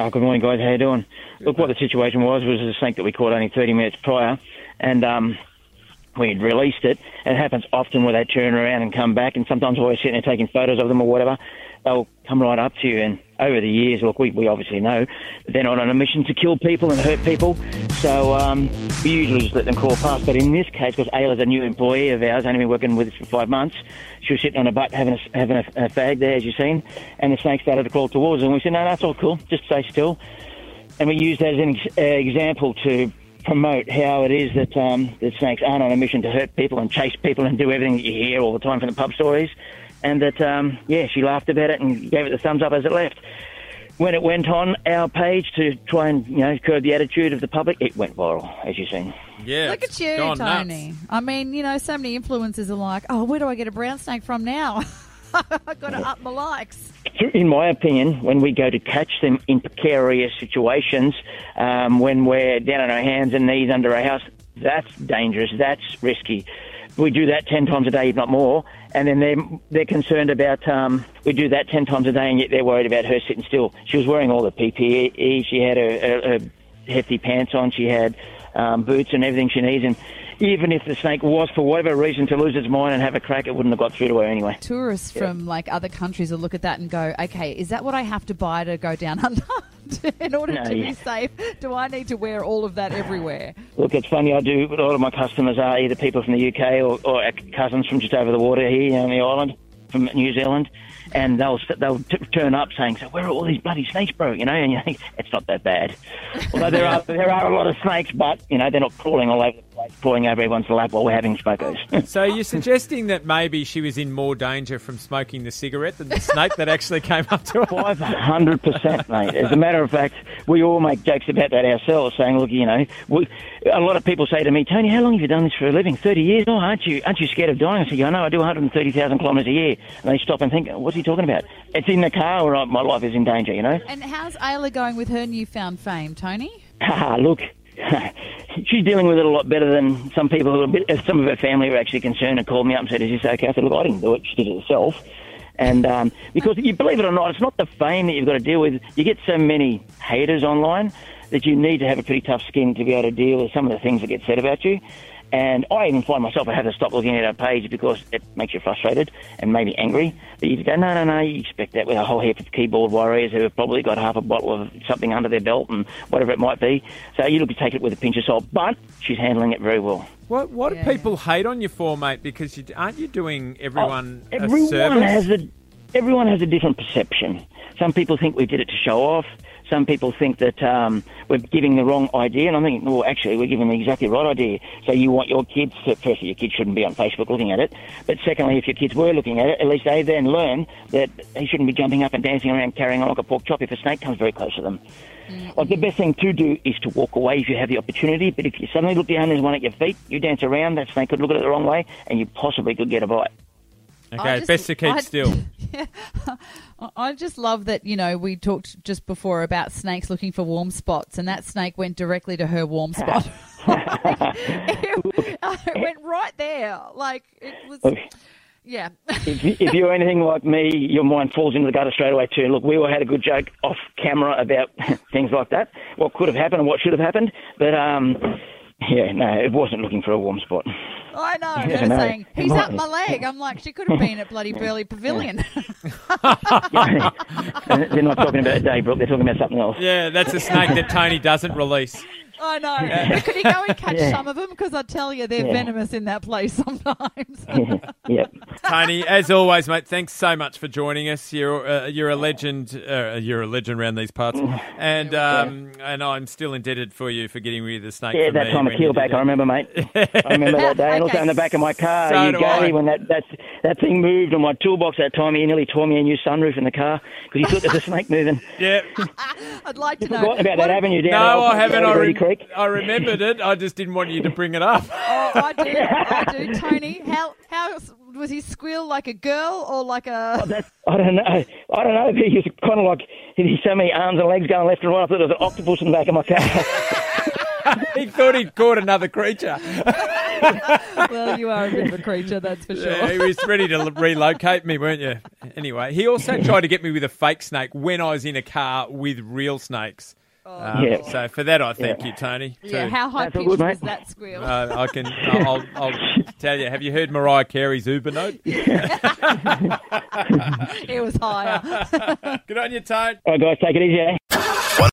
Oh, good morning, guys. How you doing? Look, what the situation was a sink that we caught only 30 minutes prior, and we had released it. It happens often where they turn around and come back, and sometimes we're sitting there taking photos of them or whatever. They'll come right up to you, and over the years, look, we obviously know that they're not on a mission to kill people and hurt people, so we usually just let them crawl past. But in this case, because Ayla's a new employee of ours, only been working with us for 5 months, she was sitting on a butt having a fag there, as you've seen, and the snake started to crawl towards her, and we said, no, that's all cool, just stay still. And we used that as an example to promote how it is that the snakes aren't on a mission to hurt people and chase people and do everything that you hear all the time from the pub stories. And that, she laughed about it and gave it the thumbs up as it left. When it went on our page to try and, curb the attitude of the public, it went viral, as you've seen. Yeah, look at you, Tony. Nuts. I mean, so many influencers are like, oh, where do I get a brown snake from now? I've got to up my likes. In my opinion, when we go to catch them in precarious situations, when we're down on our hands and knees under a house, that's dangerous, that's risky. We do that 10 times a day, if not more, and then they're concerned about we do that 10 times a day, and yet they're worried about her sitting still. She was wearing all the PPE. She had her hefty pants on. She had boots and everything she needs, and even if the snake was, for whatever reason, to lose its mind and have a crack, it wouldn't have got through to her anyway. Tourists from, other countries will look at that and go, okay, is that what I have to buy to go down under? In order to be safe, do I need to wear all of that everywhere? Look, it's funny, I do. A lot of my customers are either people from the UK or cousins from just over the water here on the island, from New Zealand, and they'll turn up saying, so where are all these bloody snakes, bro? And you think, it's not that bad. Although there are a lot of snakes, but, they're not crawling all over the place, crawling over everyone's lap while we're having smokos. So you're suggesting that maybe she was in more danger from smoking the cigarette than the snake that actually came up to her? 500%, mate. As a matter of fact, we all make jokes about that ourselves, saying, look, a lot of people say to me, Tony, how long have you done this for a living? 30 years? Oh, aren't you scared of dying? I say, I know, I do 130,000 kilometres a year. And they stop and think, what's he talking about? It's in the car or my life is in danger, And how's Ayla going with her newfound fame, Tony? Look, she's dealing with it a lot better than some people. Some of her family were actually concerned and called me up and said, is this okay? I said, look, I didn't do it. She did it herself. And because you believe it or not, it's not the fame that you've got to deal with. You get so many haters online that you need to have a pretty tough skin to be able to deal with some of the things that get said about you. And I even find myself I have to stop looking at our page because it makes you frustrated and maybe angry. But you go, no, you expect that with a whole heap of keyboard warriors who have probably got half a bottle of something under their belt and whatever it might be. So you look to take it with a pinch of salt, but she's handling it very well. What do people hate on you for, mate? Because aren't you doing everyone a service? Everyone has a different perception. Some people think we did it to show off. Some people think that we're giving the wrong idea, and I'm thinking, well, actually, we're giving the exactly right idea. So you want your kids to, firstly, your kids shouldn't be on Facebook looking at it, but secondly, if your kids were looking at it, at least they then learn that they shouldn't be jumping up and dancing around carrying on like a pork chop if a snake comes very close to them. The best thing to do is to walk away if you have the opportunity, but if you suddenly look down, there's one at your feet, you dance around, that snake could look at it the wrong way, and you possibly could get a bite. Okay, best to keep still. Yeah. I just love that, we talked just before about snakes looking for warm spots, and that snake went directly to her warm spot. It went right there. It was... Yeah. If you're anything like me, your mind falls into the gutter straight away too. Look, we all had a good joke off camera about things like that, what could have happened and what should have happened, but... yeah, no, it wasn't looking for a warm spot. I know. They're saying, he's up my leg. I'm like, she could have been at bloody Burleigh Pavilion. Yeah. They're not talking about a day, Brooke. They're talking about something else. Yeah, that's a snake that Tony doesn't release. I know. Yeah. But could he go and catch some of them? Because I tell you, they're venomous in that place sometimes. Yeah. Tony, as always, mate, thanks so much for joining us. You're a legend. You're a legend around these parts. And and I'm still indebted for you for getting rid of the snake. Yeah, that time of keelback, I remember, mate. I remember that day. And also in the back of my car, when that thing moved on my toolbox that time, he nearly tore me a new sunroof in the car because he thought there was a snake moving. Yeah. I'd like to know. Forgotten about that avenue down there. No, I haven't. I remembered it. I just didn't want you to bring it up. Oh, I do, Tony. How was he squeal like a girl or like a? I don't know. He was kind of he had so many arms and legs going left and right. I thought there was an octopus in the back of my car. He thought he'd caught another creature. Well, you are a bit of a creature, that's for sure. Yeah, he was ready to relocate me, weren't you? Anyway, he also tried to get me with a fake snake when I was in a car with real snakes. So for that, I thank you, Tony. Yeah, how high pitched was that squeal? I'll tell you. Have you heard Mariah Carey's Uber note? It was higher. Good on you, Tony. All right, guys, take it easy.